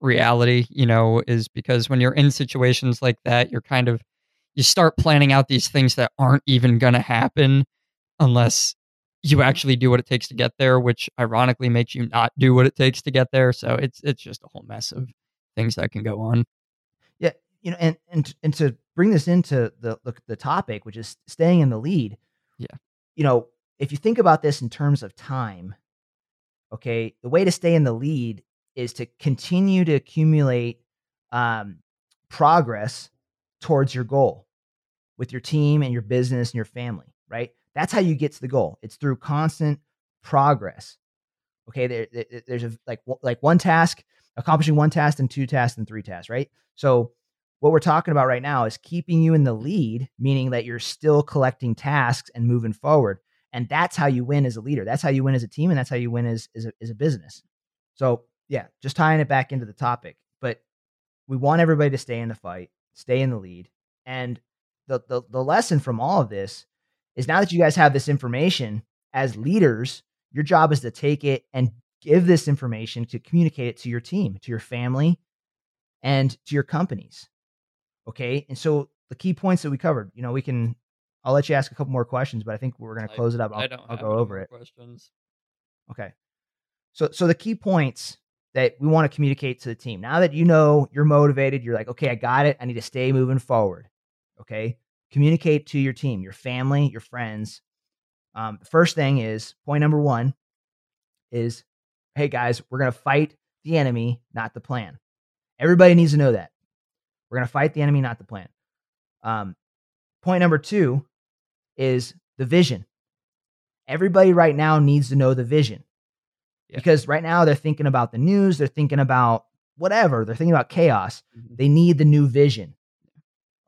reality, you know, is because when you're in situations like that, you're kind of, you start planning out these things that aren't even going to happen unless you actually do what it takes to get there, which ironically makes you not do what it takes to get there. So it's, it's just a whole mess of things that can go on. Yeah. You know, and, and, and to bring this into the, the, the topic, which is staying in the lead. Yeah. You know, if you think about this in terms of time, okay, the way to stay in the lead is to continue to accumulate um, progress towards your goal with your team and your business and your family, right? That's how you get to the goal. It's through constant progress. Okay, there, there, there's a, like like one task, accomplishing one task and two tasks and three tasks, right? So what we're talking about right now is keeping you in the lead, meaning that you're still collecting tasks and moving forward. And that's how you win as a leader. That's how you win as a team. And that's how you win as, as, a, as a business. So yeah, just tying it back into the topic, but we want everybody to stay in the fight, stay in the lead. And the, the, the lesson from all of this is now that you guys have this information as leaders, your job is to take it and give this information to communicate it to your team, to your family, and to your companies. Okay. And so the key points that we covered, you know, we can, I'll let you ask a couple more questions, but I think we're going to close I, it up. I'll, I don't I'll have go over it. Questions. Okay. So, so the key points that we want to communicate to the team, now that you know you're motivated, you're like, okay, I got it. I need to stay moving forward. Okay. Communicate to your team, your family, your friends. Um, the first thing is point number one is, hey guys, we're going to fight the enemy, not the plan. Everybody needs to know that we're going to fight the enemy, not the plan. Um, point number two is the vision. Everybody right now needs to know the vision, yeah. Because right now they're thinking about the news. They're thinking about whatever. They're thinking about chaos. Mm-hmm. They need the new vision.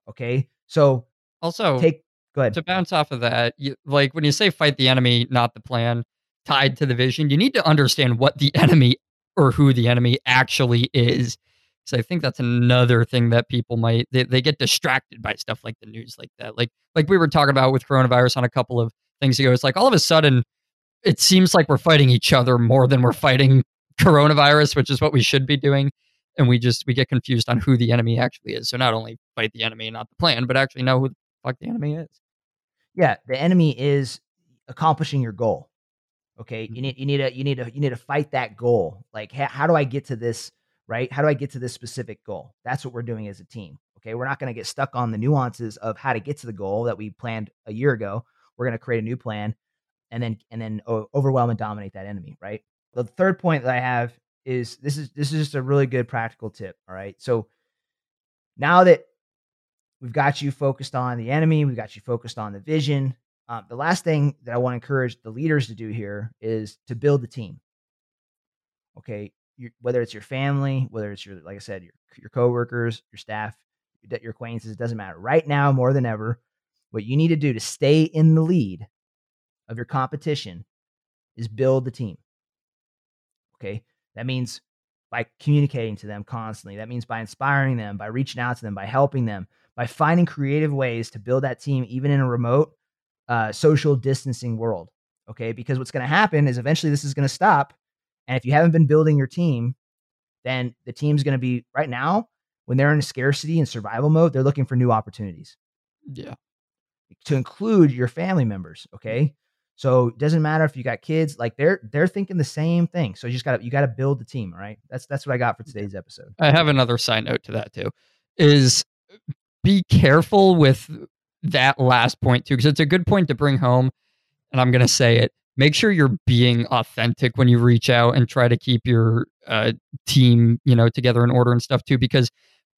Okay. So also take, go ahead. To bounce off of that, you, like when you say fight the enemy, not the plan, tied to the vision, you need to understand what the enemy or who the enemy actually is. So I think that's another thing that people might, they, they get distracted by stuff like the news like that. Like, like we were talking about with coronavirus on a couple of things ago, it's like all of a sudden it seems like we're fighting each other more than we're fighting coronavirus, which is what we should be doing. And we just, we get confused on who the enemy actually is. So not only fight the enemy and not the plan, but actually know who the fuck the enemy is. Yeah. The enemy is accomplishing your goal. Okay. Mm-hmm. You need, you need a, you need a, you need to fight that goal. Like, how, how do I get to this? Right? How do I get to this specific goal? That's what we're doing as a team. Okay. We're not going to get stuck on the nuances of how to get to the goal that we planned a year ago. We're going to create a new plan and then, and then overwhelm and dominate that enemy. Right. The third point that I have is this is, this is just a really good practical tip. All right. So now that we've got you focused on the enemy, we've got you focused on the vision. Um, the last thing that I want to encourage the leaders to do here is to build the team. Okay. Your, whether it's your family, whether it's your, like I said, your, your coworkers, your staff, your acquaintances, it doesn't matter. Right now, more than ever, what you need to do to stay in the lead of your competition is build the team. Okay. That means by communicating to them constantly. That means by inspiring them, by reaching out to them, by helping them, by finding creative ways to build that team, even in a remote uh, social distancing world. Okay. Because what's going to happen is eventually this is going to stop. And if you haven't been building your team, then the team's going to be right now when they're in a scarcity and survival mode, they're looking for new opportunities. Yeah. To include your family members. Okay. So it doesn't matter if you got kids, like they're, they're thinking the same thing. So you just gotta, you gotta build the team. All right. That's, that's what I got for today's episode. I have another side note to that too, is be careful with that last point too, because it's a good point to bring home and I'm going to say it. Make sure you're being authentic when you reach out and try to keep your uh, team, you know, together in order and stuff too, because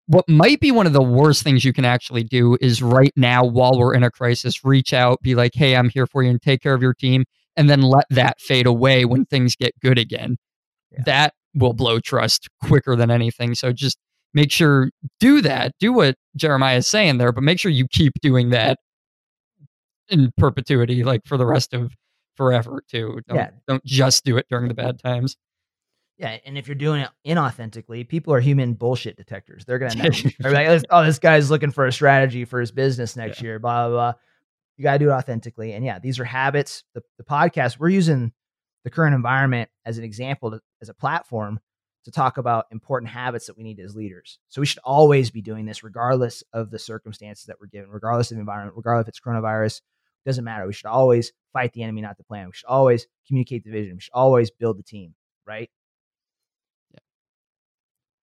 what might be one of the worst things you can actually do is right now, while we're in a crisis, reach out, be like, hey, I'm here for you and take care of your team. And then let that fade away when things get good again. Yeah. That will blow trust quicker than anything. So just make sure do that, do what Jeremiah is saying there, but make sure you keep doing that in perpetuity, like for the rest of forever too. Don't, yeah. don't just do it during the bad times. Yeah, and if you're doing it inauthentically, people are human bullshit detectors. They're gonna know. They're like, oh, this guy's looking for a strategy for his business next yeah. year. Blah, blah, blah. You gotta do it authentically. And yeah, these are habits. The, the podcast, we're using the current environment as an example, to, as a platform to talk about important habits that we need as leaders. So we should always be doing this, regardless of the circumstances that we're given, regardless of the environment, regardless if it's coronavirus. Doesn't matter. We should always fight the enemy, not the plan. We should always communicate the vision. We should always build the team, right? Yeah.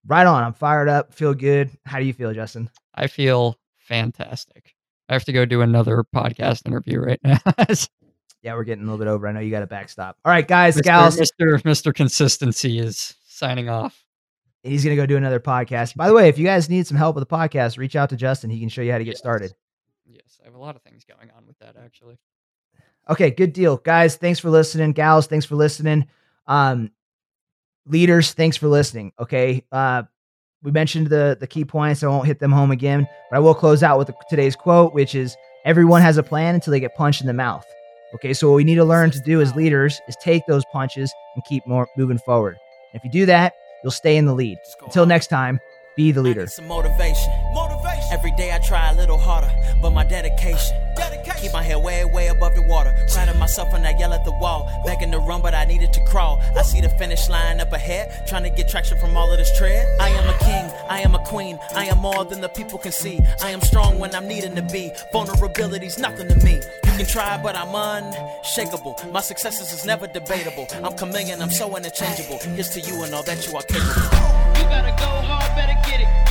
Right on. I'm fired up. Feel good. How do you feel, Justin? I feel fantastic. I have to go do another podcast interview right now. Yeah, we're getting a little bit over. I know you got a backstop. All right, guys, Mister gals. Mister Mister Consistency is signing off. He's going to go do another podcast. By the way, if you guys need some help with the podcast, reach out to Justin. He can show you how to get yes. started. Yes, I have a lot of things going on with that, actually. Okay, good deal. Guys, thanks for listening. Gals, thanks for listening. Um, leaders, thanks for listening. Okay, uh, we mentioned the, the key points. So I won't hit them home again, but I will close out with the, today's quote, which is, everyone has a plan until they get punched in the mouth. Okay, so what we need to learn to do as leaders is take those punches and keep more, moving forward. And if you do that, you'll stay in the lead. Until next time, be the leader. Some motivation. motivation. Every day I try a little harder, but my dedication. dedication. Keep my head way, way above the water. Proud of myself when I yell at the wall. Back in the run, but I needed to crawl. I see the finish line up ahead, trying to get traction from all of this tread. I am a king, I am a queen. I am more than the people can see. I am strong when I'm needing to be. Vulnerability's nothing to me. You can try, but I'm unshakable. My successes is never debatable. I'm chameleon, I'm so interchangeable. Here's to you and all that you are capable. You gotta go hard, better get it.